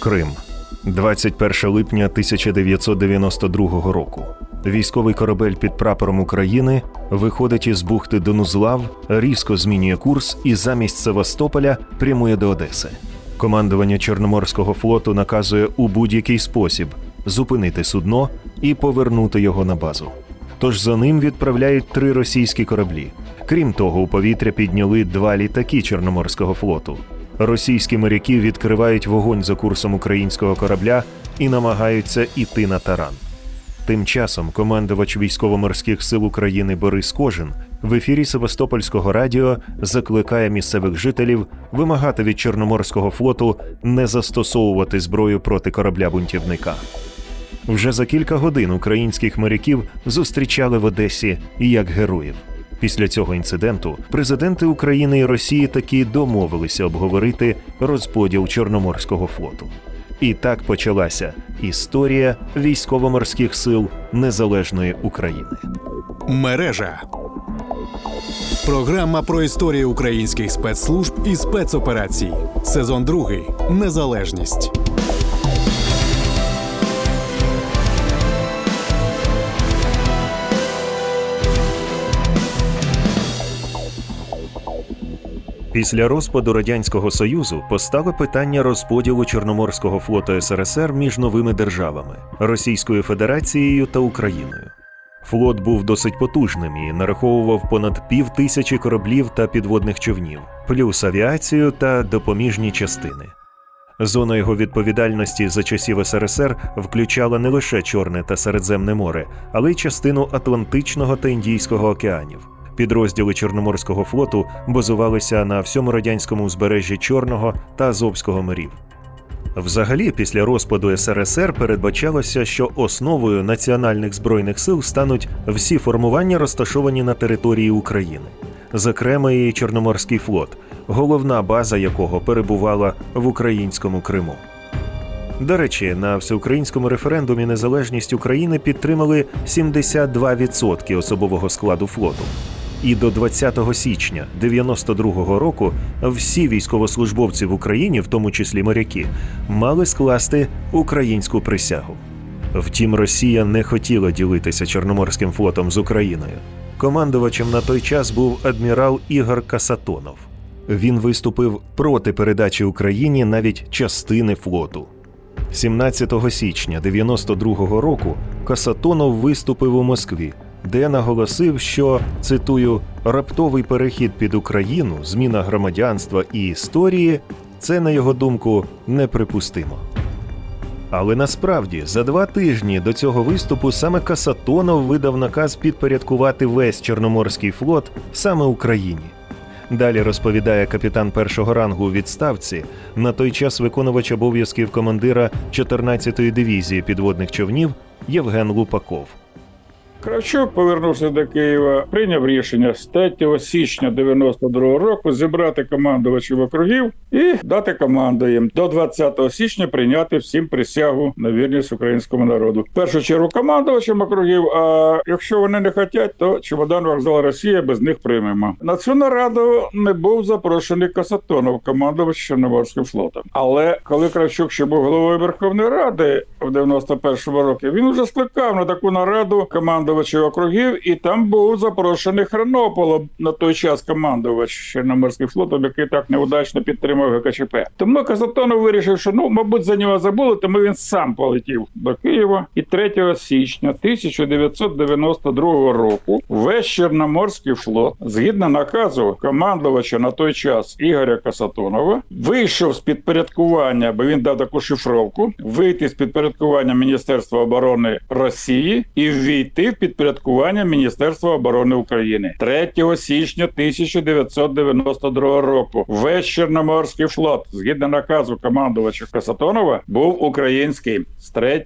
Крим. 21 липня 1992 року. Військовий корабель під прапором України виходить із бухти Донузлав, різко змінює курс і замість Севастополя прямує до Одеси. Командування Чорноморського флоту наказує у будь-який спосіб зупинити судно і повернути його на базу. Тож за ним відправляють 3 російські кораблі. Крім того, у повітря підняли 2 літаки Чорноморського флоту. Російські моряки відкривають вогонь за курсом українського корабля і намагаються йти на таран. Тим часом командувач Військово-морських сил України Борис Кожин в ефірі Севастопольського радіо закликає місцевих жителів вимагати від Чорноморського флоту не застосовувати зброю проти корабля-бунтівника. Вже за кілька годин українських моряків зустрічали в Одесі як героїв. Після цього інциденту президенти України і Росії таки домовилися обговорити розподіл Чорноморського флоту. І так почалася історія Військово-морських сил Незалежної України. Мережа. Програма про історію українських спецслужб і спецоперацій. Сезон 2. Незалежність. Після розпаду Радянського Союзу постало питання розподілу Чорноморського флоту СРСР між новими державами – Російською Федерацією та Україною. Флот був досить потужним і нараховував понад 5000 кораблів та підводних човнів, плюс авіацію та допоміжні частини. Зона його відповідальності за часів СРСР включала не лише Чорне та Середземне море, але й частину Атлантичного та Індійського океанів. Підрозділи Чорноморського флоту базувалися на всьому радянському узбережжі Чорного та Азовського морів. Взагалі, після розпаду СРСР передбачалося, що основою національних збройних сил стануть всі формування, розташовані на території України. Зокрема, і Чорноморський флот, головна база якого перебувала в українському Криму. До речі, на всеукраїнському референдумі незалежність України підтримали 72% особового складу флоту. І до 20 січня 1992 року всі військовослужбовці в Україні, в тому числі моряки, мали скласти українську присягу. Втім, Росія не хотіла ділитися Чорноморським флотом з Україною. Командувачем на той час був адмірал Ігор Касатонов. Він виступив проти передачі Україні навіть частини флоту. 17 січня 1992 року Касатонов виступив у Москві, де наголосив, що, цитую, «раптовий перехід під Україну, зміна громадянства і історії – це, на його думку, неприпустимо». Але насправді, за 2 тижні до цього виступу саме Касатонов видав наказ підпорядкувати весь Чорноморський флот саме Україні. Далі розповідає капітан першого рангу у відставці, на той час виконувач обов'язків командира 14-ї дивізії підводних човнів Євген Лупаков. Кравчук повернувся до Києва, прийняв рішення з 3 січня 92 року зібрати командувачів округів і дати команду їм до 20 січня прийняти всім присягу на вірність українському народу. В першу чергу командувачам округів, а якщо вони не хочуть, то чемодан вокзал Росія, без них приймемо. На цю нараду не був запрошений Касатонов, командувач Чорноморським флотом. Але коли Кравчук ще був головою Верховної Ради в 91 році, він вже скликав на таку нараду командувачів округів, і там був запрошений Хранополов, на той час командувач Чорноморським флотом, який так неудачно підтримав ГКЧП. Тому Касатонов вирішив, що, мабуть, за нього забули, тому він сам полетів до Києва. І 3 січня 1992 року весь Чорноморський флот, згідно наказу командувача на той час Ігоря Касатонова, вийшов з підпорядкування, бо він дав таку шифровку, вийти з підпорядкування Міністерства оборони Росії і ввійти в підпорядкування Міністерства оборони України. 3 січня 1992 року весь Чорноморський флот, згідно наказу командувача Касатонова, був українським з 3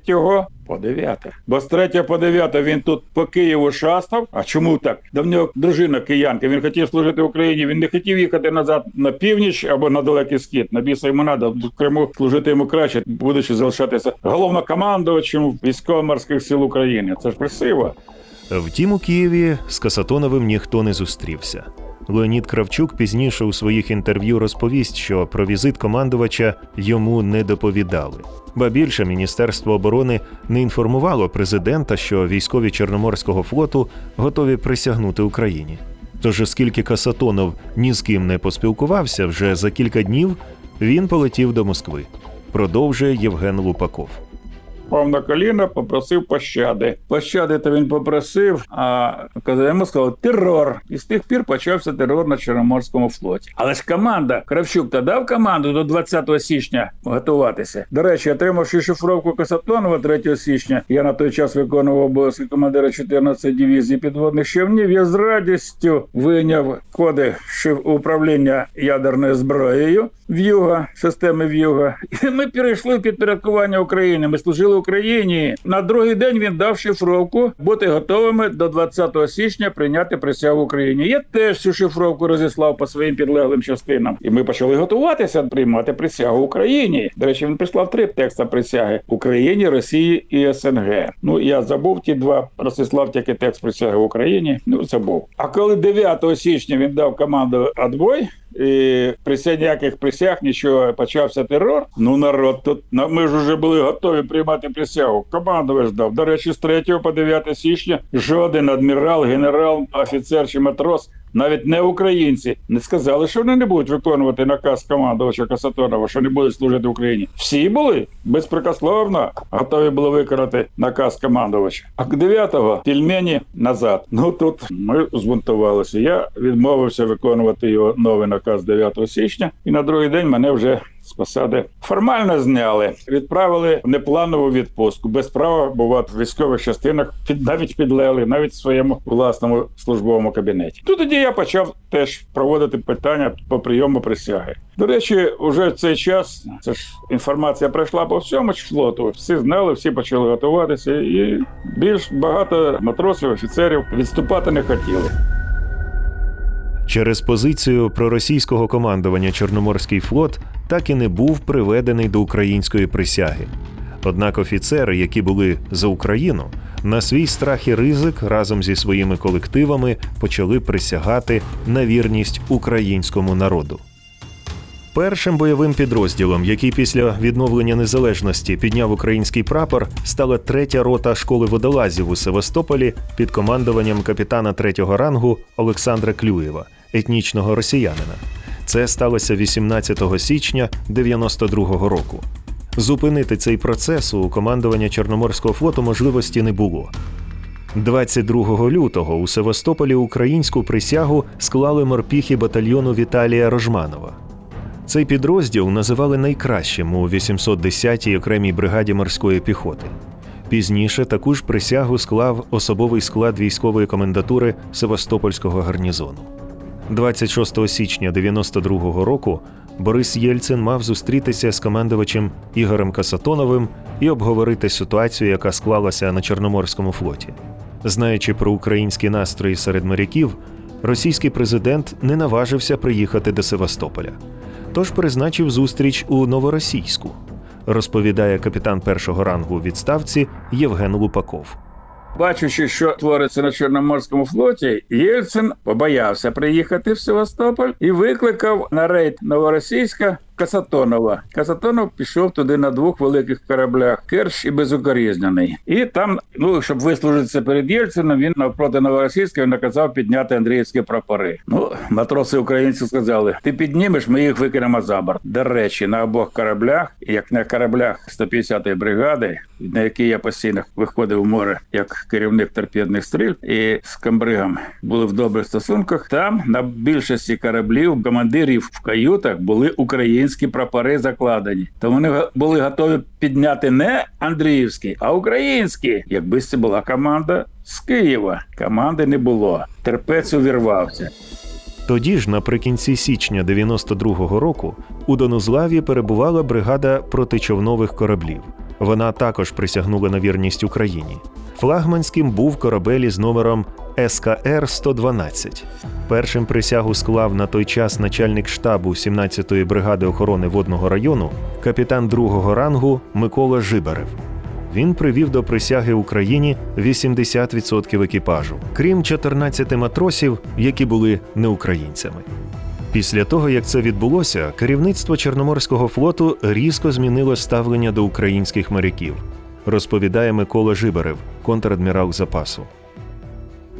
по 9. Бо з 3 по 9 він тут по Києву шастав. А чому так? До нього дружина киянка, він хотів служити в Україні, він не хотів їхати назад на північ або на далекий схід. На біса йому треба, в Криму служити йому краще, будучи залишатися головнокомандувачем Військово-морських сил України. Це ж красиво. Втім, у Києві з Касатоновим ніхто не зустрівся. Леонід Кравчук пізніше у своїх інтерв'ю розповість, що про візит командувача йому не доповідали. Ба більше, Міністерство оборони не інформувало президента, що військові Чорноморського флоту готові присягнути Україні. Тож, оскільки Касатонов ні з ким не поспілкувався, вже за кілька днів він полетів до Москви. Продовжує Євген Лупаков. Пав на коліна, попросив пощади. Пощади-то він попросив, а йому сказали терор. І з тих пір почався терор на Чорноморському флоті. Але ж команда, Кравчук-то дав команду до 20 січня готуватися. До речі, отримавши шифровку Касатонова 3 січня, я на той час виконував обов'язки командира 14-ї дивізії підводних човнів, я з радістю вийняв коди управління ядерною зброєю ВЮГА, системи ВЮГА. І ми перейшли в підпорядкування України, ми служили Україні. На другий день він дав шифровку бути готовими до 20 січня прийняти присягу Україні. Я теж цю шифровку розіслав по своїм підлеглим частинам. І ми почали готуватися приймати присягу Україні. До речі, він прислав 3 текста присяги – Україні, Росії і СНГ. Ну, я забув ті 2, розіслав тільки текст присяги Україні, забув. А коли 9 січня він дав команду «Отбой», і при ніяких присяг, нічого, почався терор. Ну, народ, тут ми ж вже були готові приймати присягу. Командувач дав. До речі, з 3 по 9 січня жоден адмірал, генерал, офіцер чи матрос, навіть не українці, не сказали, що вони не будуть виконувати наказ командувача Касатонова, що не будуть служити Україні. Всі були безпрекословно готові були виконати наказ командувача. А 9-го пельмені назад. Ну, тут ми збунтувалися. Я відмовився виконувати його новий наказ 9 січня, і на другий день мене вже з посади формально зняли, відправили в непланову відпустку. Без права бувати в військових частинах, навіть підлеглих, навіть в своєму власному службовому кабінеті. Тут тоді я почав теж проводити питання по прийому присяги. До речі, уже в цей час, це ж інформація пройшла по всьому флоту, всі знали, всі почали готуватися, і більш багато матросів, офіцерів відступати не хотіли. Через позицію проросійського командування Чорноморський флот так і не був приведений до української присяги. Однак офіцери, які були за Україну, на свій страх і ризик разом зі своїми колективами почали присягати на вірність українському народу. Першим бойовим підрозділом, який після відновлення незалежності підняв український прапор, стала 3-я рота школи водолазів у Севастополі під командуванням капітана 3-го рангу Олександра Клюєва, етнічного росіянина. Це сталося 18 січня 1992 року. Зупинити цей процес у командування Чорноморського флоту можливості не було. 22 лютого у Севастополі українську присягу склали морпіхи батальйону Віталія Рожманова. Цей підрозділ називали найкращим у 810-й окремій бригаді морської піхоти. Пізніше таку ж присягу склав особовий склад військової комендатури Севастопольського гарнізону. 26 січня 1992 року Борис Єльцин мав зустрітися з командувачем Ігорем Касатоновим і обговорити ситуацію, яка склалася на Чорноморському флоті. Знаючи про українські настрої серед моряків, російський президент не наважився приїхати до Севастополя. Тож призначив зустріч у Новоросійську, розповідає капітан 1-го рангу у відставці Євген Лупаков. Бачучи, що твориться на Чорноморському флоті, Єльцин побоявся приїхати в Севастополь і викликав на рейд Новоросійська Касатонова. Касатонов пішов туди на 2 великих кораблях «Керш» і «Безукорізнений». І там, щоб вислужитися перед Єльцином, він навпроти Новоросійського наказав підняти андріївські прапори. Матроси українці сказали, ти піднімеш, ми їх викинемо за борт. До речі, на обох кораблях, як на кораблях 150-ї бригади, на якій я постійно виходив в море як керівник торпедних стрільб, і з комбригом були в добрих стосунках, там на більшості кораблів командирів в каютах були українці. Українські прапори закладені. То вони були готові підняти не андріївські, а українські. Якби це була команда з Києва. Команди не було. Терпець увірвався. Тоді ж, наприкінці січня 92-го року, у Донузлаві перебувала бригада протичовнових кораблів. Вона також присягнула на вірність Україні. Флагманським був корабель із номером СКР-112. Першим присягу склав на той час начальник штабу 17-ї бригади охорони водного району капітан 2-го рангу Микола Жибарев. він привів до присяги Україні 80% екіпажу, крім 14 матросів, які були неукраїнцями. Після того, як це відбулося, керівництво Чорноморського флоту різко змінило ставлення до українських моряків, розповідає Микола Жибарев, контрадмірал запасу.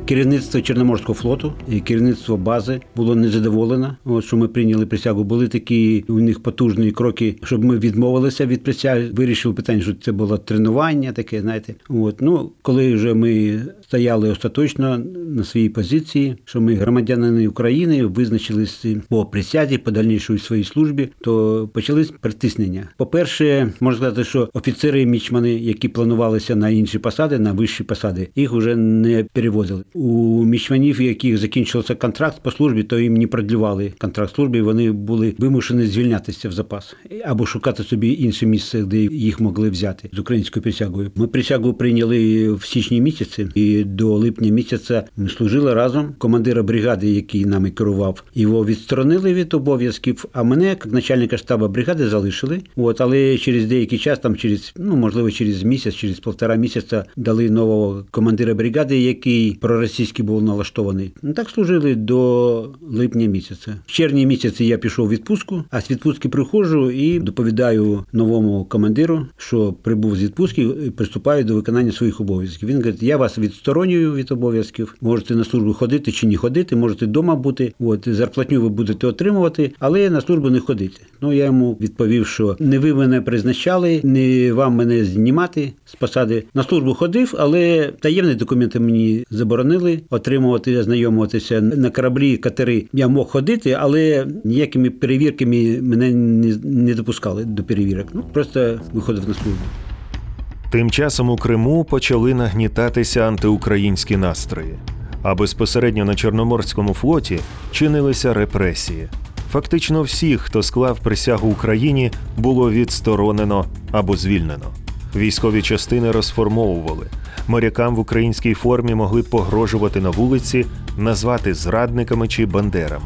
Керівництво Чорноморського флоту і керівництво бази було незадоволено, що ми прийняли присягу. Були такі у них потужні кроки, щоб ми відмовилися від присяги. Вирішили питання, що це було тренування таке, знаєте. Коли вже ми стояли остаточно на своїй позиції, що ми громадяни України, визначилися по присязі, по дальнішій своїй службі, то почались притиснення. По-перше, можна сказати, що офіцери і мічмани, які планувалися на інші посади, на вищі посади, їх вже не перевозили. У мічманів, яких закінчився контракт по службі, то їм не продлювали контракт служби, вони були вимушені звільнятися в запас або шукати собі інше місце, де їх могли взяти з українською присягою. Ми присягу прийняли в січні місяці і до липня місяця ми служили разом. Командира бригади, який нами керував, його відсторонили від обов'язків, а мене, як начальника штабу бригади, залишили. Але через деякий час, через місяць, через півтора місяця дали нового командира бригади, який проросійський був налаштований. Так служили до липня місяця. В червні місяці я пішов у відпустку, а з відпустки приходжу і доповідаю новому командиру, що прибув з відпустки і приступаю до виконання своїх обов'язків. Він каже: я вас відсторонюю від обов'язків, можете на службу ходити чи не ходити, можете вдома бути, зарплатню ви будете отримувати, але на службу не ходити. Я йому відповів, що не ви мене призначали, не вам мене знімати з посади. На службу ходив, але таємні документи мені заборонили отримувати, ознайомуватися. На кораблі, катери я мог ходити, але ніякими перевірками мене не допускали до перевірок. Просто виходив на службу. Тим часом у Криму почали нагнітатися антиукраїнські настрої. А безпосередньо на Чорноморському флоті чинилися репресії. Фактично всіх, хто склав присягу Україні, було відсторонено або звільнено. Військові частини розформовували. Морякам в українській формі могли погрожувати на вулиці, назвати зрадниками чи бандерами.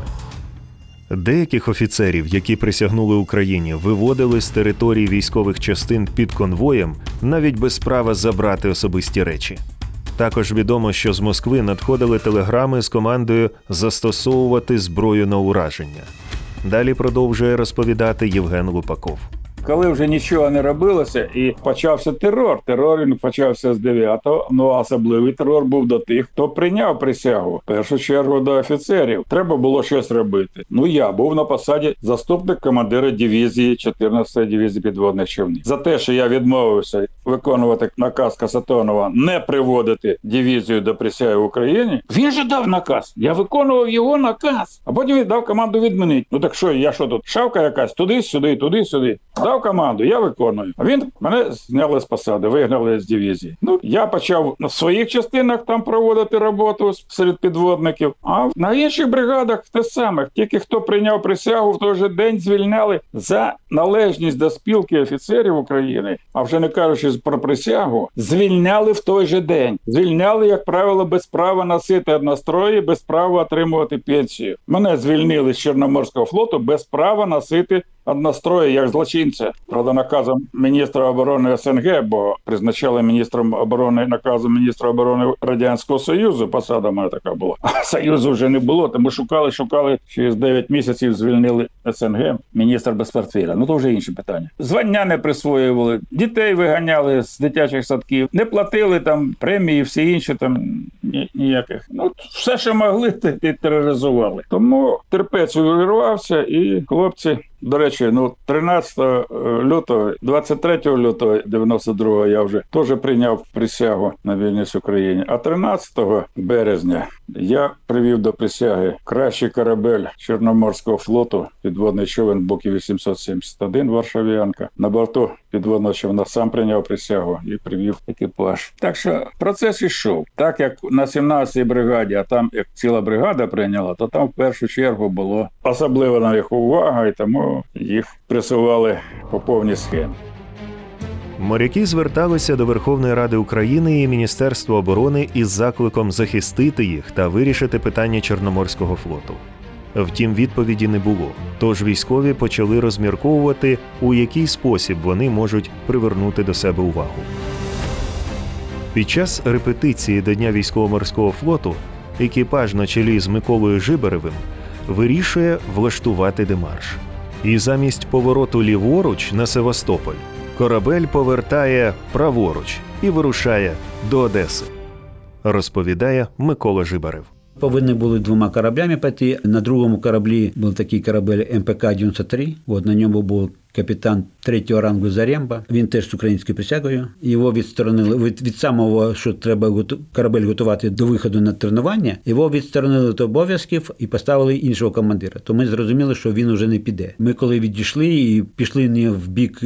Деяких офіцерів, які присягнули Україні, виводили з території військових частин під конвоєм, навіть без права забрати особисті речі. Також відомо, що з Москви надходили телеграми з командою «застосовувати зброю на ураження». Далі продовжує розповідати Євген Лупаков. Коли вже нічого не робилося і почався терор. Терор він почався з 9-го, а особливий терор був до тих, хто прийняв присягу. В першу чергу до офіцерів. Треба було щось робити. Я був на посаді заступник командира дивізії 14-ї дивізії підводних човнів. За те, що я відмовився виконувати наказ Касатонова не приводити дивізію до присяги в Україні, він же дав наказ. Я виконував його наказ. А потім він дав команду відмінити. Я тут? Шавка якась? Туди-сюди, туди-сюди. Дав команду, я виконую. А він мене зняли з посади, вигнали з дивізії. Я почав в своїх частинах там проводити роботу серед підводників, а на інших бригадах те саме. Тільки хто прийняв присягу, в той же день звільняли за належність до спілки офіцерів України, а вже не кажучи про присягу, звільняли в той же день. Звільняли, як правило, без права носити однострої, без права отримувати пенсію. Мене звільнили з Чорноморського флоту без права носити однострої, як злочинця. Правда, наказом міністра оборони СНГ, бо призначали міністром оборони наказом міністра оборони Радянського Союзу, посада моя така була. А Союзу вже не було, тому шукали, через 9 місяців звільнили СНГ, міністр без портфеля. То вже інше питання. Звання не присвоювали, дітей виганяли з дитячих садків, не платили там премії, всі інші там ніяких. Все, що могли, тероризували. Тому терпець увірвався і хлопці... До речі, 13 лютого, 23 лютого 92-го я вже теж прийняв присягу на вільність Україні. А 13 березня я привів до присяги кращий корабель Чорноморського флоту, підводний човен Буки-871 Варшавянка. На борту підводного човна сам прийняв присягу і привів екіпаж. Так що процес ішов. Так як на 17-й бригаді, а там як ціла бригада прийняла, то там в першу чергу було особливо на їх увага, і тому їх пресували по повній схемі. Моряки зверталися до Верховної Ради України і Міністерства оборони із закликом захистити їх та вирішити питання Чорноморського флоту. Втім, відповіді не було, тож військові почали розмірковувати, у який спосіб вони можуть привернути до себе увагу. Під час репетиції до Дня військово-морського флоту екіпаж на чолі з Миколою Жибаревим вирішує влаштувати демарш. І замість повороту ліворуч на Севастополь корабель повертає праворуч і вирушає до Одеси, розповідає Микола Жибарев. Повинні були двома кораблями піти. На другому кораблі був такий корабель МПК-93. На ньому був капітан третього рангу Заремба. Він теж з українською присягою. Його відсторонили від самого, що треба корабель готувати до виходу на тренування. Його відсторонили від обов'язків і поставили іншого командира. То ми зрозуміли, що він уже не піде. Ми коли відійшли і пішли не в бік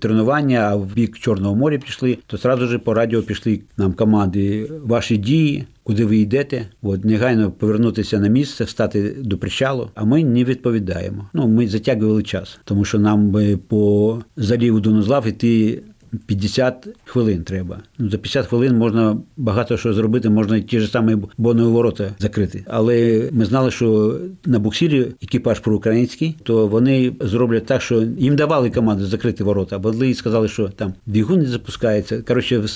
тренування, а в бік Чорного моря пішли, то одразу ж по радіо пішли нам команди «Ваші дії», куди ви йдете, негайно повернутися на місце, встати до причалу, а ми не відповідаємо. Ми затягували час, тому що нам по заліву Донузлав йти 50 хвилин треба. За 50 хвилин можна багато що зробити, можна ті ж самі бойові ворота закрити. Але ми знали, що на буксирі екіпаж проукраїнський, то вони зроблять так, що їм давали команду закрити ворота, а вони сказали, що там двигун не запускається.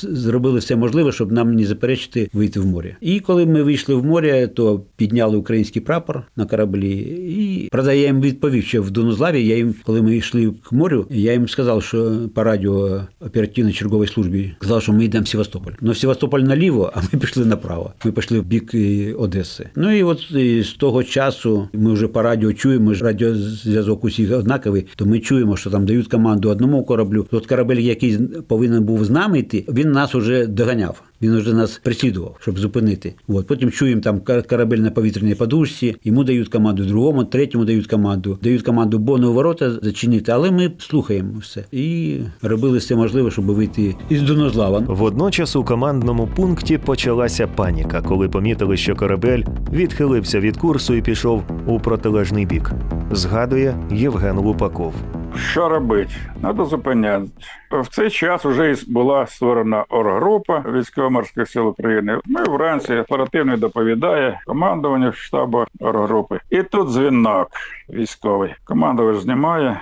Зробили все можливе, щоб нам не заперечити вийти в море. І коли ми вийшли в море, то підняли український прапор на кораблі. І, правда, я їм відповів, що в Донузлаві, коли ми йшли к морю, я їм сказав, що по радіо оперативно-черговій службі сказали, що ми йдемо в Севастополь. В Севастополь наліво, а ми пішли направо. Ми пішли в бік Одеси. І з того часу ми вже по радіо чуємо, радіозв'язок усіх однаковий, то ми чуємо, що там дають команду одному кораблю. Тот корабель, який повинен був з нами йти, він нас уже доганяв. Він вже нас прислідував, щоб зупинити. Потім чуємо там корабель на повітряній подушці, йому дають команду другому, третьому дають команду бойові ворота зачинити, але ми слухаємо все. І робили все можливе, щоб вийти із Донузлава. Водночас у командному пункті почалася паніка, коли помітили, що корабель відхилився від курсу і пішов у протилежний бік, згадує Євген Лупаков. Що робити? Треба зупиняти. В цей час вже була створена оргрупа Військово-морських сил України. Ми вранці оперативно доповідає командуванню штабу оргрупи. І тут дзвінок військовий. Командувач знімає.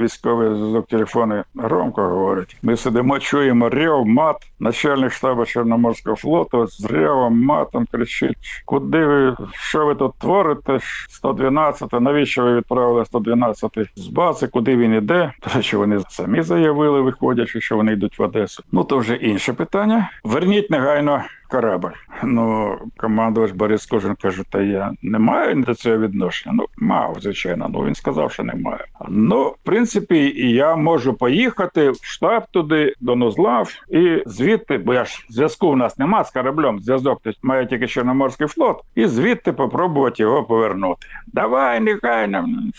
Військовий з телефону громко говорить. Ми сидимо, чуємо рев, мат. Начальник штабу Чорноморського флоту з ревом, матом кричить: куди ви, що ви тут творите? 112-й, навіщо ви відправили 112-й з бази? Куди він іде? Те, що вони самі заявили, виходячи, що вони йдуть в Одесу. То вже інше питання. Верніть негайно корабель. Командувач Борис Кожин каже, та я не маю до цього відношення. Мав, звичайно, він сказав, що не маю. В принципі, я можу поїхати в штаб туди, Донузлав, і звідти, бо я ж зв'язку в нас нема з кораблем, зв'язок має тільки Чорноморський флот, і звідти попробувати його повернути. Давай, нехай нам.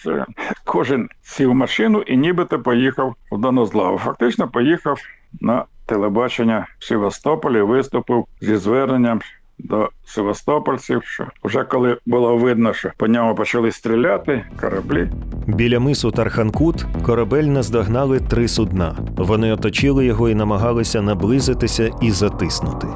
Кожен сів в машину і нібито поїхав в Донузлав. Фактично поїхав на телебачення в Севастополі, виступив зі зверненням до севастопольців, що вже коли було видно, що по ньому почали стріляти кораблі. Біля мису Тарханкут корабель наздогнали 3 судна. Вони оточили його і намагалися наблизитися і затиснути.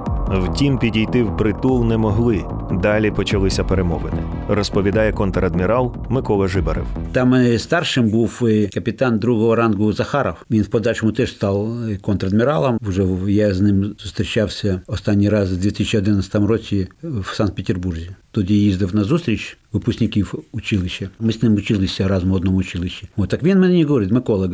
Втім, підійти впритул не могли. Далі почалися перемовини, розповідає контрадмірал Микола Жибарев. Там старшим був капітан другого рангу Захаров. Він в подальшому теж став контрадміралом. Вже я з ним зустрічався останній раз у 2011 році в Санкт-Петербурзі. Тоді їздив на зустріч випускників училища. Ми з ним училися разом в одному училищі. Так він мені говорить, Микола,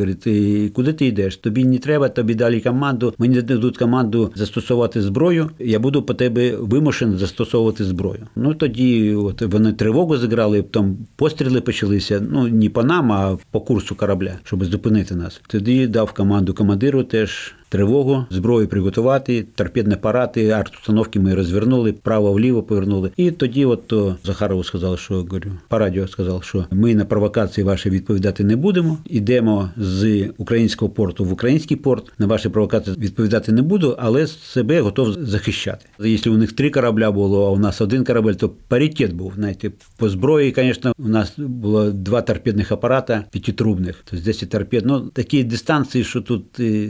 куди ти йдеш? Тобі не треба, тобі дали команду. Мені дадуть команду застосувати зброю. Я буду по тебе вимушений застосовувати зброю. Тоді вони тривогу зіграли, там постріли почалися, не по нам, а по курсу корабля, щоб зупинити нас. Тоді дав команду командиру теж тривогу, зброю приготувати, торпедні апарати, арт-установки ми розвернули, право-вліво повернули. І тоді Захарову сказав, по радіо сказав, що ми на провокації ваші відповідати не будемо, ідемо з українського порту в український порт, на ваші провокації відповідати не буду, але себе готов захищати. Якщо у них 3 корабля було, а у нас 1 корабель, то паритет був, по зброї, звісно, у нас було 2 торпедних апарата, 5-трубних, тобто 10 торпед, такі дистанції, що тут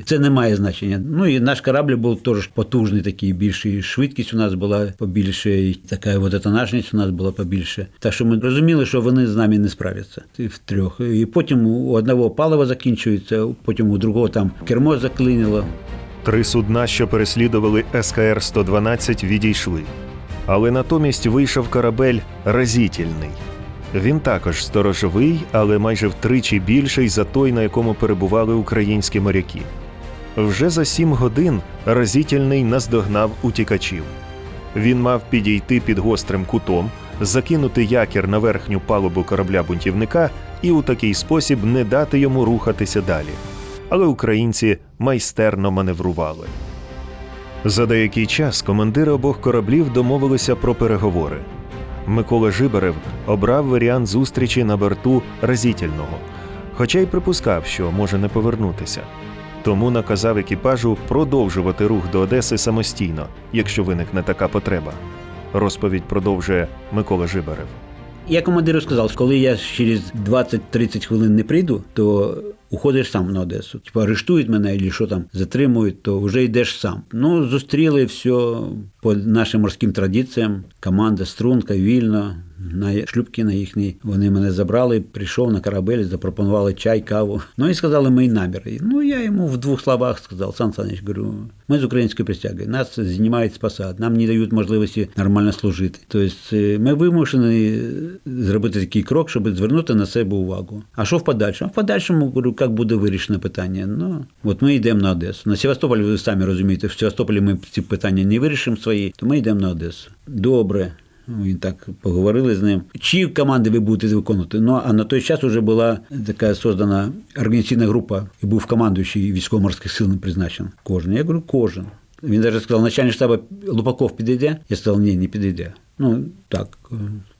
це не має значення. І наш корабль був теж потужний такий, більший, швидкість у нас була побільше, і така водотонажність у нас була побільше. Так що ми розуміли, що вони з нами не справляться втрьох. І потім у одного паливо закінчується, потім у другого там кермо заклинило. Три судна, що переслідували СКР-112, відійшли. Але натомість вийшов корабель «Розітельний». Він також сторожовий, але майже втричі більший за той, на якому перебували українські моряки. Вже за 7 годин «Розітельний» наздогнав утікачів. Він мав підійти під гострим кутом, закинути якір на верхню палубу корабля-бунтівника і у такий спосіб не дати йому рухатися далі. Але українці майстерно маневрували. За деякий час командири обох кораблів домовилися про переговори. Микола Жибарев обрав варіант зустрічі на борту «Розітельного», хоча й припускав, що може не повернутися. Тому наказав екіпажу продовжувати рух до Одеси самостійно, якщо виникне така потреба. Розповідь продовжує Микола Жибарев. Я командиру сказав, коли я через 20-30 хвилин не прийду, то уходиш сам на Одесу. Типа арештують мене, або що там, затримують, то вже йдеш сам. Ну, зустріли все по нашим морським традиціям. Команда струнка, вільно, на шлюпки на їхній. Вони мене забрали, прийшов на корабель, запропонували чай, каву. Ну, і сказали мої наміри. Ну, я йому в 2 словах сказав, Сан Саныч, говорю, ми з української присяги, нас знімають з посад, нам не дають можливості нормально служити. Тобто ми вимушені зробити такий крок, щоб звернути на себе увагу. А що в подальшому? В подальшому, говорю, як буде вирішено питання? Ну, от ми йдемо на Одесу. На Севастополь, ви самі розумієте, в Севастополі ми ці питання не вирішимо свої, то ми йдемо на Одесу. Добре. Він так поговорили з ним. Чи команди ви будете виконувати? Ну, а на той час вже була така створена організаційна група, і був командуючий військово-морських сил призначений. Кожен. Я говорю, кожен. Він навіть сказав, начальник штабу Лупаков підійде? Я сказав, ні, не підійде. Ну, так,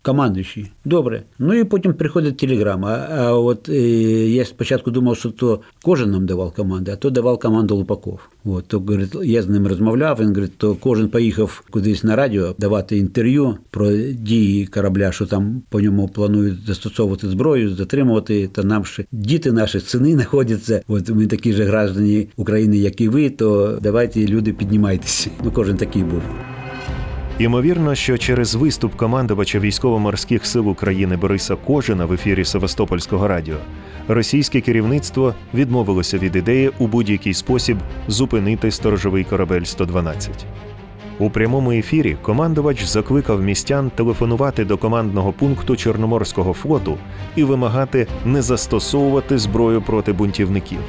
командуючий. Добре. Ну, і потім приходить телеграма. А от я спочатку думав, що то Кожин нам давав команду, а то давав команду Лупаков. От, то, говорить, я з ним розмовляв, він говорить, то Кожин поїхав кудись на радіо давати інтерв'ю про дії корабля, що там по ньому планують застосовувати зброю, затримувати, та нам ще діти наші, сини знаходяться, от ми такі ж граждані України, як і ви, то давайте, люди, піднімайтеся. Ну, Кожин такий був. Ймовірно, що через виступ командувача Військово-морських сил України Бориса Кожина в ефірі Севастопольського радіо російське керівництво відмовилося від ідеї у будь-який спосіб зупинити сторожовий корабель 112. У прямому ефірі командувач закликав містян телефонувати до командного пункту Чорноморського флоту і вимагати не застосовувати зброю проти бунтівників.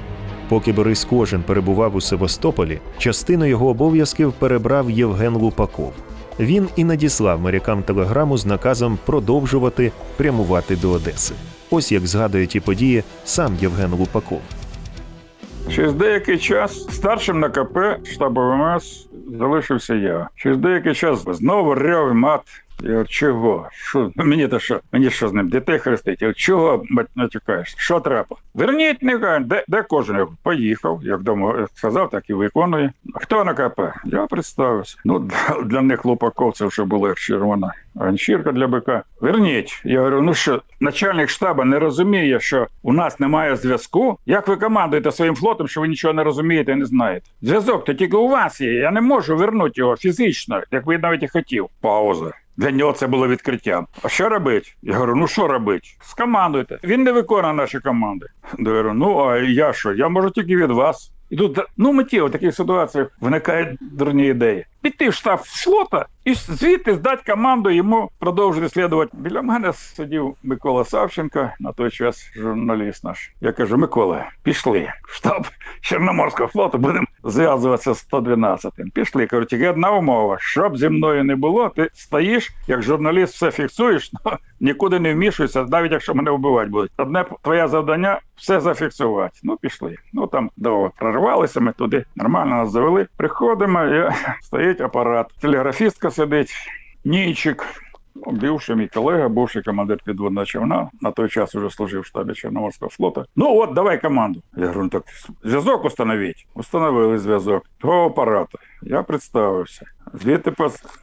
Поки Борис Кожин перебував у Севастополі, частину його обов'язків перебрав Євген Лупаков. Він і надіслав морякам телеграму з наказом продовжувати прямувати до Одеси. Ось як згадує ті події сам Євген Лупаков. Через деякий час старшим на КП штабу ВМС залишився я. Через деякий час знову рев і мат. Я говорю, чого? Що? Мені-то що? Мені що з ним? Дітей хрестить? Я говорю, чого натякаєш? Що треба? Верніть, негайно. Де Кожен? Я поїхав. Як дома сказав, так і виконує. Хто на КП? Я представився. Ну, для них Лупаков це вже була червона ганчірка для бика. Верніть. Я говорю, ну що, начальник штабу не розуміє, що у нас немає зв'язку? Як ви командуєте своїм флотом, що ви нічого не розумієте і не знаєте? Зв'язок-то тільки у вас є. Я не можу вернути його фізично, як ви навіть і хотів. Пауза. Для нього це було відкриттям. А що робити? Я говорю, ну що робити? Скомандуйте. Він не виконує наші команди. Я говорю, ну а я що? Я можу тільки від вас. І тут, ну, миттєво в таких ситуаціях виникають дурні ідеї. Піти в штаб флота і звідти здати команду йому продовжити слідувати. Біля мене сидів Микола Савченко, на той час журналіст наш. Я кажу, Микола, пішли в штаб Чорноморського флоту, будемо зв'язуватися з 112-м. Пішли, кажу, тільки одна умова, щоб зі мною не було, ти стоїш, як журналіст все фіксуєш, но нікуди не вмішуєшся, навіть якщо мене вбивати будуть. Одне твоє завдання – все зафіксувати. Ну, пішли. Ну, там довго прорвалися, ми туди нормально нас завели. Приходимо, я стою, апарат. Телеграфістка сидить, Нійчик, бувший мій колега, бувший командир підводного човна, на той час уже служив в штабі Чорноморського флоту. Ну от, давай команду. Я говорю, ну так, зв'язок установіть. Установили зв'язок. Того апарату. Я представився. Звідти,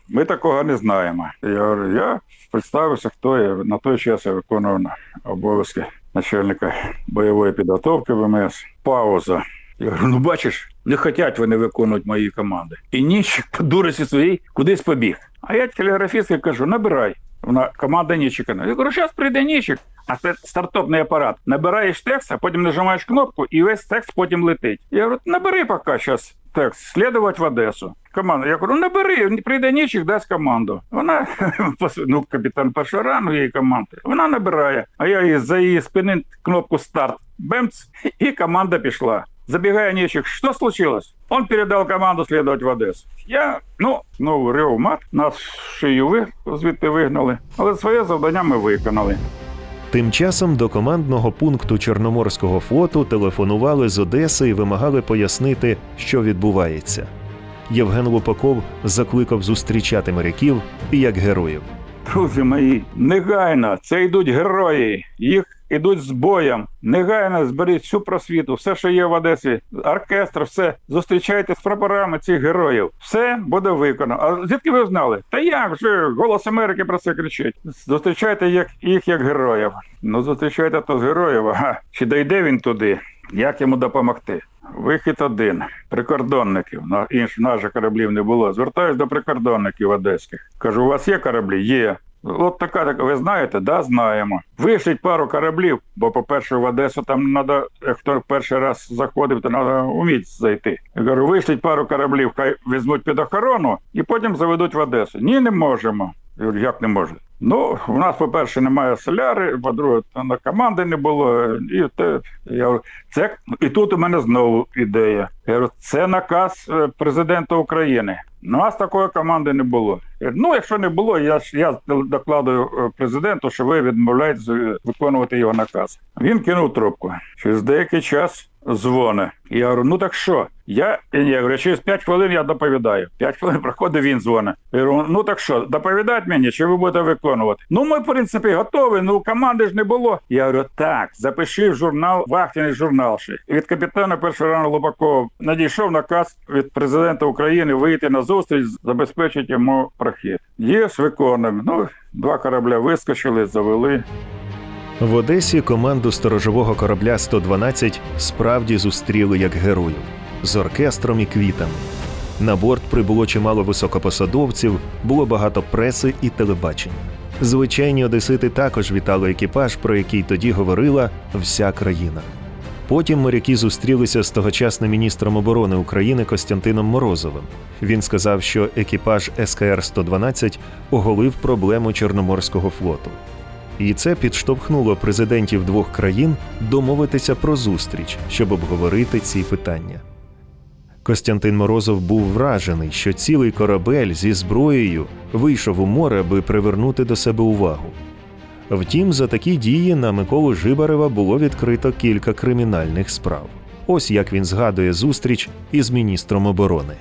ми такого не знаємо. Я говорю, я представився, хто я. На той час я виконував обов'язки начальника бойової підготовки ВМС. Пауза. Я говорю, ну бачиш, не хочуть вони виконувати мої команди. І Нічик по дурості своїй кудись побіг. А я телеграфістці кажу, набирай. Вона команда Нічика. Я кажу, зараз прийде Нічик, а це стартопний апарат. Набираєш текст, а потім нажимаєш кнопку, і весь текст потім летить. Я говорю, набери поки зараз так, слідувати в Одесу. Команду. Я кажу, не бери, прийде ніч і дасть команду. Вона, ну, капітан першого рангу її команди, вона набирає. А я її, за її спини кнопку «Старт», бемц, і команда пішла. Забігає Нечик, що случилось? Он передав команду слідувати в Одесу. Я, ну, знову рев мат, нас шию звідти вигнали, але своє завдання ми виконали. Тим часом до командного пункту Чорноморського флоту телефонували з Одеси і вимагали пояснити, що відбувається. Євген Лупаков закликав зустрічати моряків як героїв. Друзі мої, негайно, це йдуть герої, їх ідуть з боєм. Негайно зберіть всю просвіту, все, що є в Одесі, оркестр, все. Зустрічайте з прапорами цих героїв. Все буде виконано. А звідки ви знали? Та як же, Голос Америки про це кричить. Зустрічайте їх як героїв. Ну, зустрічайте то з героїв, ага. Чи дійде він туди? Як йому допомогти? Вихід один. Прикордонників. Інших наших кораблів не було. Звертаюсь до прикордонників одеських. Кажу, у вас є кораблі? Є. От така, ви знаєте? Да, знаємо. Вишліть пару кораблів, бо, по-перше, в Одесу там треба, хто перший раз заходив, то треба вміти зайти. Я кажу, вишліть пару кораблів, хай візьмуть під охорону і потім заведуть в Одесу. Ні, не можемо. Я кажу, як не можемо? Ну, у нас, по-перше, немає соляри, по-друге, на команди не було. І, те, я говорю, це, і тут у мене знову ідея. Я говорю, це наказ президента України. У нас такої команди не було. Я говорю, ну, якщо не було, я докладую президенту, що ви відмовляєтесь виконувати його наказ. Він кинув трубку. Через деякий час дзвони. Я говорю, ну так що? Я говорю, через 5 хвилин я доповідаю. 5 хвилин проходить, він дзвонить. Я говорю, ну так що, доповідати мені, чи ви будете виконувати? Ну ми, в принципі, готові, ну команди ж не було. Я говорю, так, запиши в журнал, вахтенний журнал. Від капітана першого рангу Лупакова надійшов наказ від президента України вийти на зустріч, забезпечити йому прохід. Є, виконуємо. Ну, 2 корабля вискочили, завели. В Одесі команду сторожового корабля «112» справді зустріли як героїв з оркестром і квітами. На борт прибуло чимало високопосадовців, було багато преси і телебачення. Звичайні одесити також вітали екіпаж, про який тоді говорила вся країна. Потім моряки зустрілися з тогочасним міністром оборони України Костянтином Морозовим. Він сказав, що екіпаж СКР-112 оголив проблему Чорноморського флоту. І це підштовхнуло президентів 2 країн домовитися про зустріч, щоб обговорити ці питання. Костянтин Морозов був вражений, що цілий корабель зі зброєю вийшов у море, аби привернути до себе увагу. Втім, за такі дії на Миколу Жибарева було відкрито кілька кримінальних справ. Ось як він згадує зустріч із міністром оборони.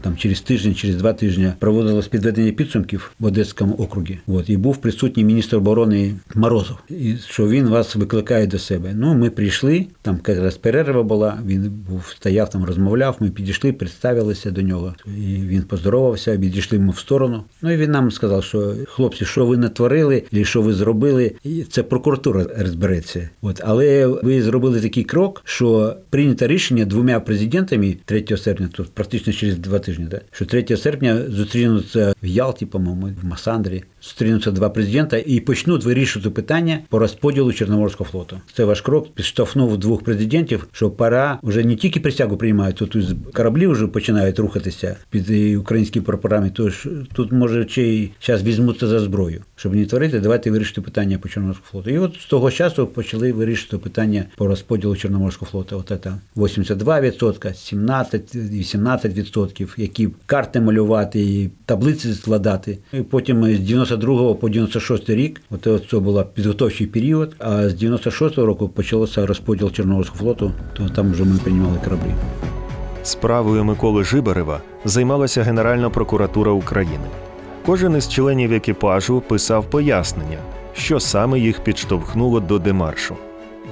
Там через тиждень, через 2 тижні проводилось підведення підсумків в Одеському округі. І був присутній міністр оборони Морозов, і що він вас викликає до себе. Ну, ми прийшли, там якраз перерва була, він був, стояв там, розмовляв, ми підійшли, представилися до нього. І він поздоровався, відійшли йому в сторону. Ну, і він нам сказав, що хлопці, що ви натворили, і що ви зробили, це прокуратура розбереться. Але ви зробили такий крок, що прийнято рішення 2 президентами 3 серпня, тобто практично через 2 тижні. Що 3 серпня зустрінуться в Ялті, по-моєму, в Масандрі, зустрінуться 2 президента і почнуть вирішувати питання по розподілу Чорноморського флоту. Це ваш крок підштовхнув 2 президентів, що пора вже не тільки присягу приймають, тут кораблі вже починають рухатися під українськими прапорами, то тут, може, чи час візьмуться за зброю. Щоб не творити, давайте вирішити питання по Чорноморському флоту. І з того часу почали вирішити питання по розподілу Чорноморського флоту. Це 82%, 17-18%. Які карти малювати і таблиці складати. І потім з 92-го по 96-й рік, це був підготовчий період, а з 96-го року почався розподіл Чорноморського флоту, то там вже ми приймали кораблі. Справою Миколи Жибарева займалася Генеральна прокуратура України. Кожен із членів екіпажу писав пояснення, що саме їх підштовхнуло до демаршу.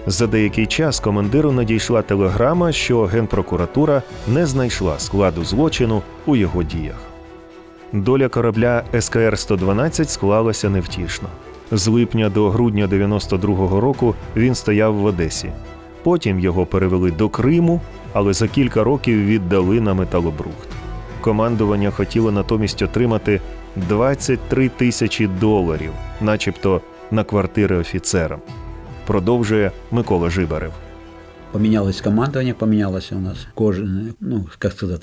За деякий час командиру надійшла телеграма, що Генпрокуратура не знайшла складу злочину у його діях. Доля корабля СКР-112 склалася невтішно. З липня до грудня 92-го року він стояв в Одесі. Потім його перевели до Криму, але за кілька років віддали на металобрухт. Командування хотіло натомість отримати $23,000, начебто на квартири офіцерам. Продовжує Микола Жибарев. Помінялось командування, помінялося у нас. Кожен,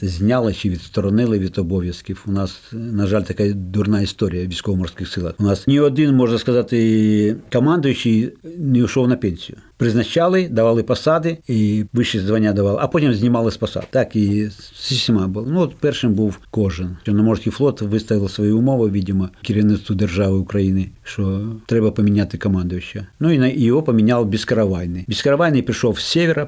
зняли чи відсторонили від обов'язків. У нас, на жаль, така дурна історія в військово-морських силах. У нас ні один, можна сказати, командуючий не йшов на пенсію. Призначали, давали посади, і вищі звання давали, а потім знімали з посад. Так і з усіма було. Першим був Кожин. Чорноморський флот виставив свої умови, відомо, керівництву держави України, що треба поміняти командуючого. І його поміняв Безкоровайний. Безкоровайний прийшов з севера,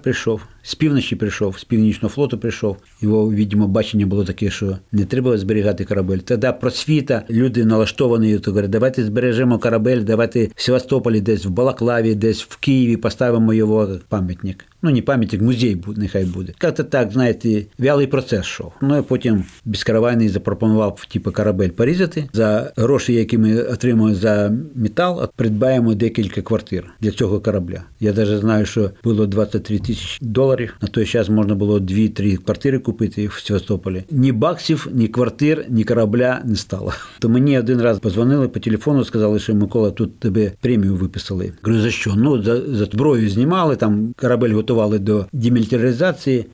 з півночі прийшов, з Північного флоту прийшов. Його, відомо, бачення було таке, що не треба зберігати корабель. Тоді просвіта, люди налаштовані, то говорять, давайте збережемо корабель, давайте в Севастополі, десь в Балаклаві, десь в Києві поставимо його пам'ятник. Не пам'ятник, музей нехай буде. Як-то так, вялий процес йшов. І потім Безкоровайний запропонував корабель порізати. За гроші, які ми отримуємо за метал, придбаємо декілька квартир для цього корабля. Я навіть знаю, що було $23,000. На той час можна було 2-3 квартири купити в Севастополі. Ні баксів, ні квартир, ні корабля не стало. То мені один раз подзвонили по телефону, сказали, що Микола, тут тебе премію виписали. Говорю, за що? За зброю знімали, там корабель готовий до демілітаризації,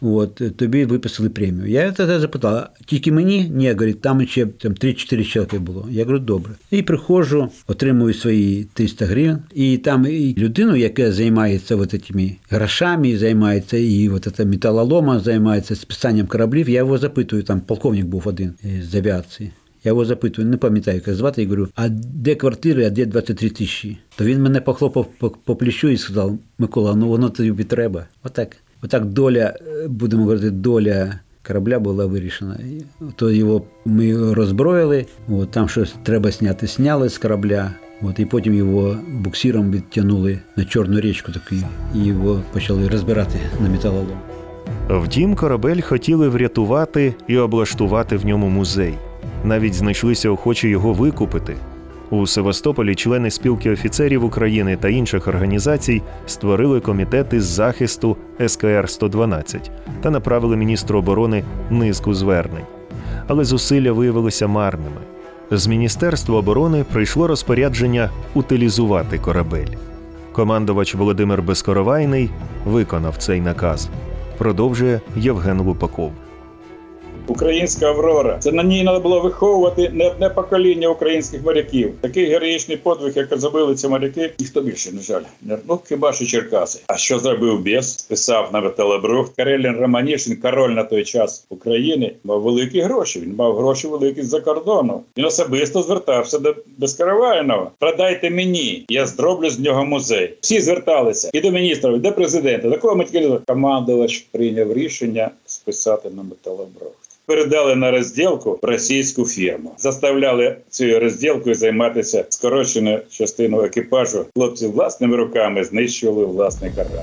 тобі виписали премію. Я тоді запитав, тільки мені? Ні, говорить, там ще 3-4 чоловіки було. Я говорю, добре. І приходжу, отримую свої 300 гривень, і там і людину, яка займається цими грошами, займається і металоломом, займається списанням кораблів, я його запитую, там полковник був один з авіації. Я його запитую, не пам'ятаю, як звати, і говорю, а де квартири, а де 23 тисячі? То він мене похлопав по плечу і сказав, Микола, воно тобі треба. Отак доля, будемо говорити, доля корабля була вирішена. То його ми роззброїли, там щось треба зняти, зняли з корабля. І потім його буксиром відтягнули на Чорну річку таку, і його почали розбирати на металолом. Втім, корабель хотіли врятувати і облаштувати в ньому музей. Навіть знайшлися охочі його викупити. У Севастополі члени спілки офіцерів України та інших організацій створили комітети з захисту СКР-112 та направили міністру оборони низку звернень. Але зусилля виявилися марними. З Міністерства оборони прийшло розпорядження утилізувати корабель. Командувач Володимир Безкоровайний виконав цей наказ. Продовжує Євген Лупаков. Українська «Аврора». Це на ній треба було виховувати не одне покоління українських моряків. Такий героїчний подвиг, як зробили ці моряки, ніхто більше, на жаль, не робив, хіба що черкаси. А що зробив Без? Списав на металобрухт. Карелін Романівшин, король на той час України, мав великі гроші. Він мав гроші великі з-за кордону. Він особисто звертався до Безкоровайного. Продайте мені, я зроблю з нього музей. Всі зверталися. І до міністра, і до президента. До кого ми тільки не... Командувач прийняв рішення списати на металобрухт. Передали на розділку російську фірму. Заставляли цією розділкою займатися скорочену частину екіпажу. Хлопці власними руками знищували власний корабель.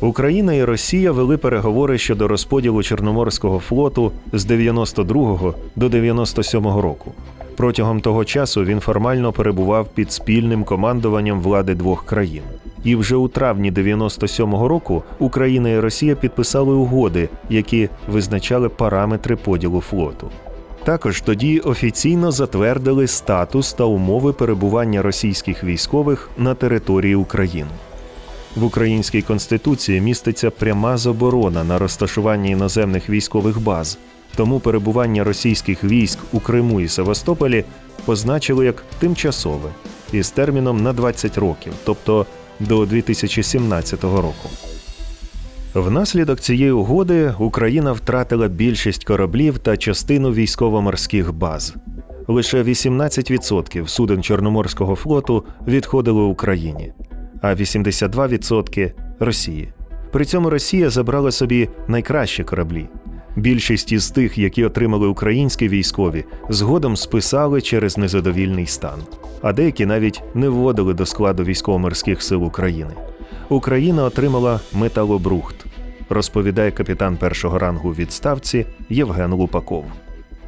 Україна і Росія вели переговори щодо розподілу Чорноморського флоту з 92-го до 97-го року. Протягом того часу він формально перебував під спільним командуванням влади двох країн. І вже у травні 97-го року Україна і Росія підписали угоди, які визначали параметри поділу флоту. Також тоді офіційно затвердили статус та умови перебування російських військових на території України. В українській Конституції міститься пряма заборона на розташування іноземних військових баз, тому перебування російських військ у Криму і Севастополі позначили як тимчасове із терміном на 20 років, тобто до 2017 року. Внаслідок цієї угоди Україна втратила більшість кораблів та частину військово-морських баз. Лише 18% суден Чорноморського флоту відходили Україні, а 82% – Росії. При цьому Росія забрала собі найкращі кораблі. Більшість із тих, які отримали українські військові, згодом списали через незадовільний стан. А деякі навіть не вводили до складу військово-морських сил України. Україна отримала металобрухт, розповідає капітан першого рангу у відставці Євген Лупаков.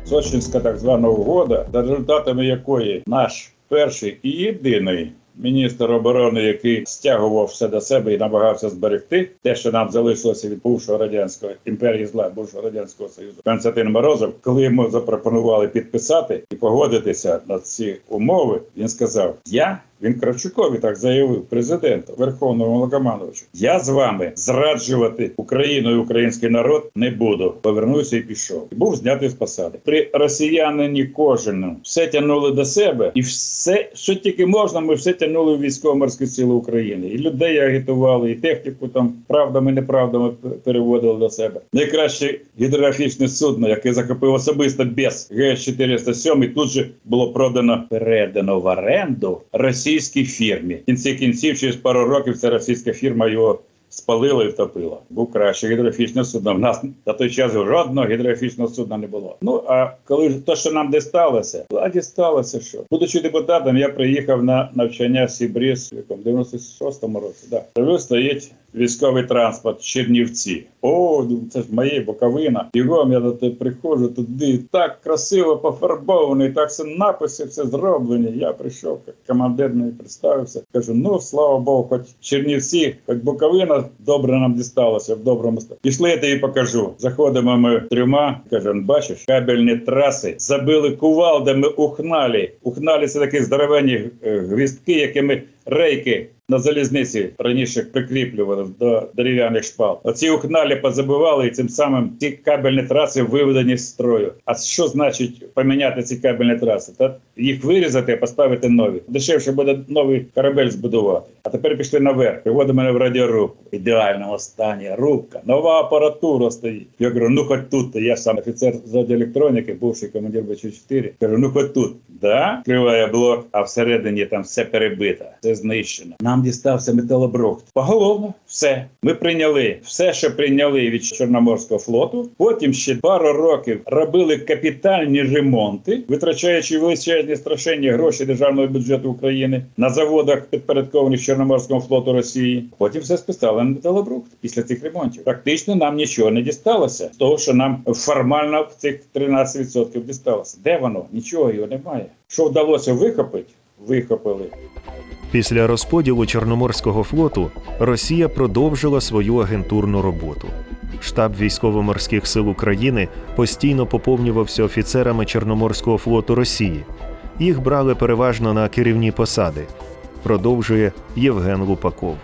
Сочинська так звана угода, за результатами якої наш перший і єдиний міністр оборони, який стягував все до себе і намагався зберегти те, що нам залишилося від бувшого радянського імперії зла, бувшого радянського союзу, Костянтин Морозов, коли йому запропонували підписати і погодитися на ці умови, він сказав: "Я Він Кравчукові так заявив, президенту, Верховному Головнокомандувачу: я з вами зраджувати Україну і український народ не буду. Повернувся і пішов. І був знятий з посади. При росіянині Кожину все тягнули до себе, і все, що тільки можна, ми все тягнули в військово-морські сили України. І людей агітували, і техніку там правдами, неправдами переводили до себе. Найкраще гідрографічне судно, яке захопив особисто без ГКЧП, тут же було передано в оренду російській фірмі. В кінці кінців, через пару років, ця російська фірма його спалила і втопила. Був краще гідрографічне судно. В нас на той час жодного гідрографічного судна не було. Ну, а коли те, що нам дісталося, а дісталося що? Будучи депутатом, я приїхав на навчання в Сібріз в 96-му році. Да. Тобі стоїть військовий транспорт Чернівці. О, це ж моє, Буковина. Бігом я приходжу туди, так красиво пофарбований, так все написи, все зроблені. Я прийшов, командир мені представився. Кажу, ну, слава Богу, хоч Чернівці, хоч Буковина, добре нам дісталося, в доброму стані. Пішли, я тобі покажу. Заходимо ми трьома, кажемо, бачиш, кабельні траси забили кувалдами ухналі. Ухналі – це такі здоровенні гвіздки, якими рейки на залізниці раніше прикріплювали до дерев'яних шпал. Оці ухналі позабивали, і цим самим ці кабельні траси виведені з строю. А що значить поміняти ці кабельні траси? Та їх вирізати, а поставити нові. Дешевше буде новий корабель збудувати. А тепер пішли наверх. Приводимо мене в радіорубку. Ідеальна остання рубка. Нова апаратура стоїть. Я кажу, ну хоч тут. Я сам офіцер з радіоелектроніки, бувший командир БЧ-4. Кажу, ну хоч тут. Да? Криває блок, а всередині там все перебито, все знищено. Нам дістався металобрухт. Поголовно все. Ми прийняли все, що прийняли від Чорноморського флоту. Потім ще пару років робили капітальні ремонти, витрачаючи величезні страшенні гроші державного бюджету України на заводах, підпорядкованих Чорноморському флоту Росії. Потім все списали на металобрухт після цих ремонтів. Практично нам нічого не дісталося з того, що нам формально в цих 13% дісталося. Де воно? Нічого його немає. Що вдалося вихопити? Вихопили. Після розподілу Чорноморського флоту Росія продовжила свою агентурну роботу. Штаб Військово-морських сил України постійно поповнювався офіцерами Чорноморського флоту Росії. Їх брали переважно на керівні посади, продовжує Євген Лупаков.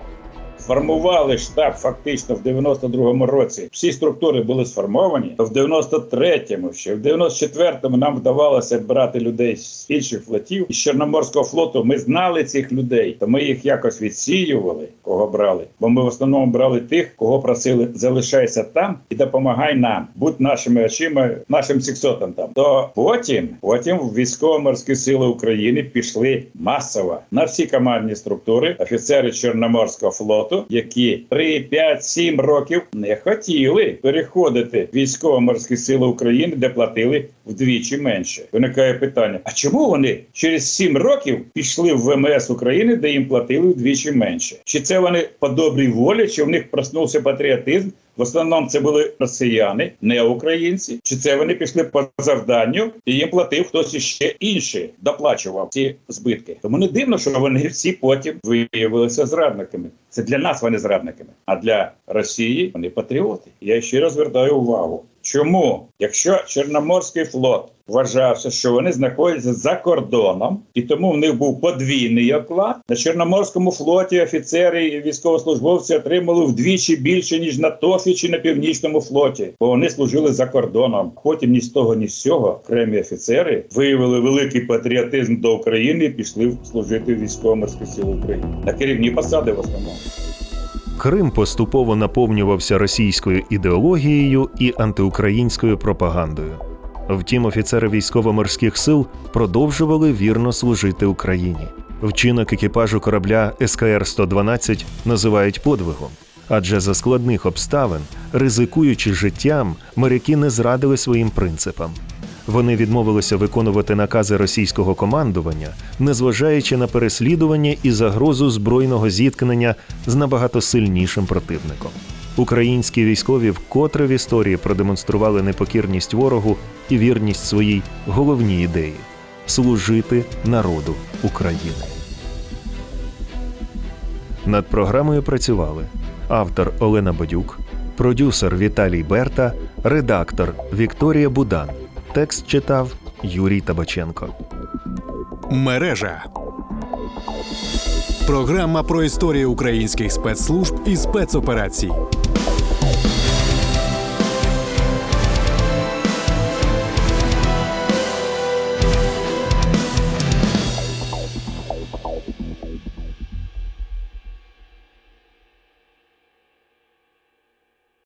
Формували штаб фактично в 92-му році. Всі структури були сформовані. В 93-му ще, в 94-му нам вдавалося брати людей з інших флотів. З Чорноморського флоту ми знали цих людей, то ми їх якось відсіювали, кого брали. Бо ми в основному брали тих, кого просили, залишайся там і допомагай нам. Будь нашими очима, нашим сексотом там. То потім в Військово-морські сили України пішли масово. На всі командні структури офіцери Чорноморського флоту, які 3, 5, 7 років не хотіли переходити в Військово-морські сили України, де платили вдвічі менше. Виникає питання, а чому вони через 7 років пішли в ВМС України, де їм платили вдвічі менше? Чи це вони по добрій волі, чи в них проснувся патріотизм? В основному це були росіяни, не українці. Чи це вони пішли по завданню і їм платив хтось іще інший, доплачував ці збитки. Тому не дивно, що вони всі потім виявилися зрадниками. Це для нас вони зрадниками, а для Росії вони патріоти. Я ще раз звертаю увагу. Чому? Якщо Чорноморський флот вважався, що вони знаходяться за кордоном, і тому в них був подвійний оклад, на Чорноморському флоті офіцери і військовослужбовці отримали вдвічі більше, ніж на ТОФі чи на Північному флоті, бо вони служили за кордоном. Потім ні з того, ні з цього окремі офіцери виявили великий патріотизм до України і пішли служити в Військово-морські сили України. На керівні посади в основному. Крим поступово наповнювався російською ідеологією і антиукраїнською пропагандою. Втім, офіцери військово-морських сил продовжували вірно служити Україні. Вчинок екіпажу корабля СКР-112 називають подвигом. Адже за складних обставин, ризикуючи життям, моряки не зрадили своїм принципам. Вони відмовилися виконувати накази російського командування, незважаючи на переслідування і загрозу збройного зіткнення з набагато сильнішим противником. Українські військові вкотре в історії продемонстрували непокірність ворогу і вірність своїй головній ідеї – служити народу України. Над програмою працювали автор Олена Бадюк, продюсер Віталій Берта, редактор Вікторія Будан. Текст читав Юрій Табаченко. Мережа. Програма про історію українських спецслужб і спецоперацій.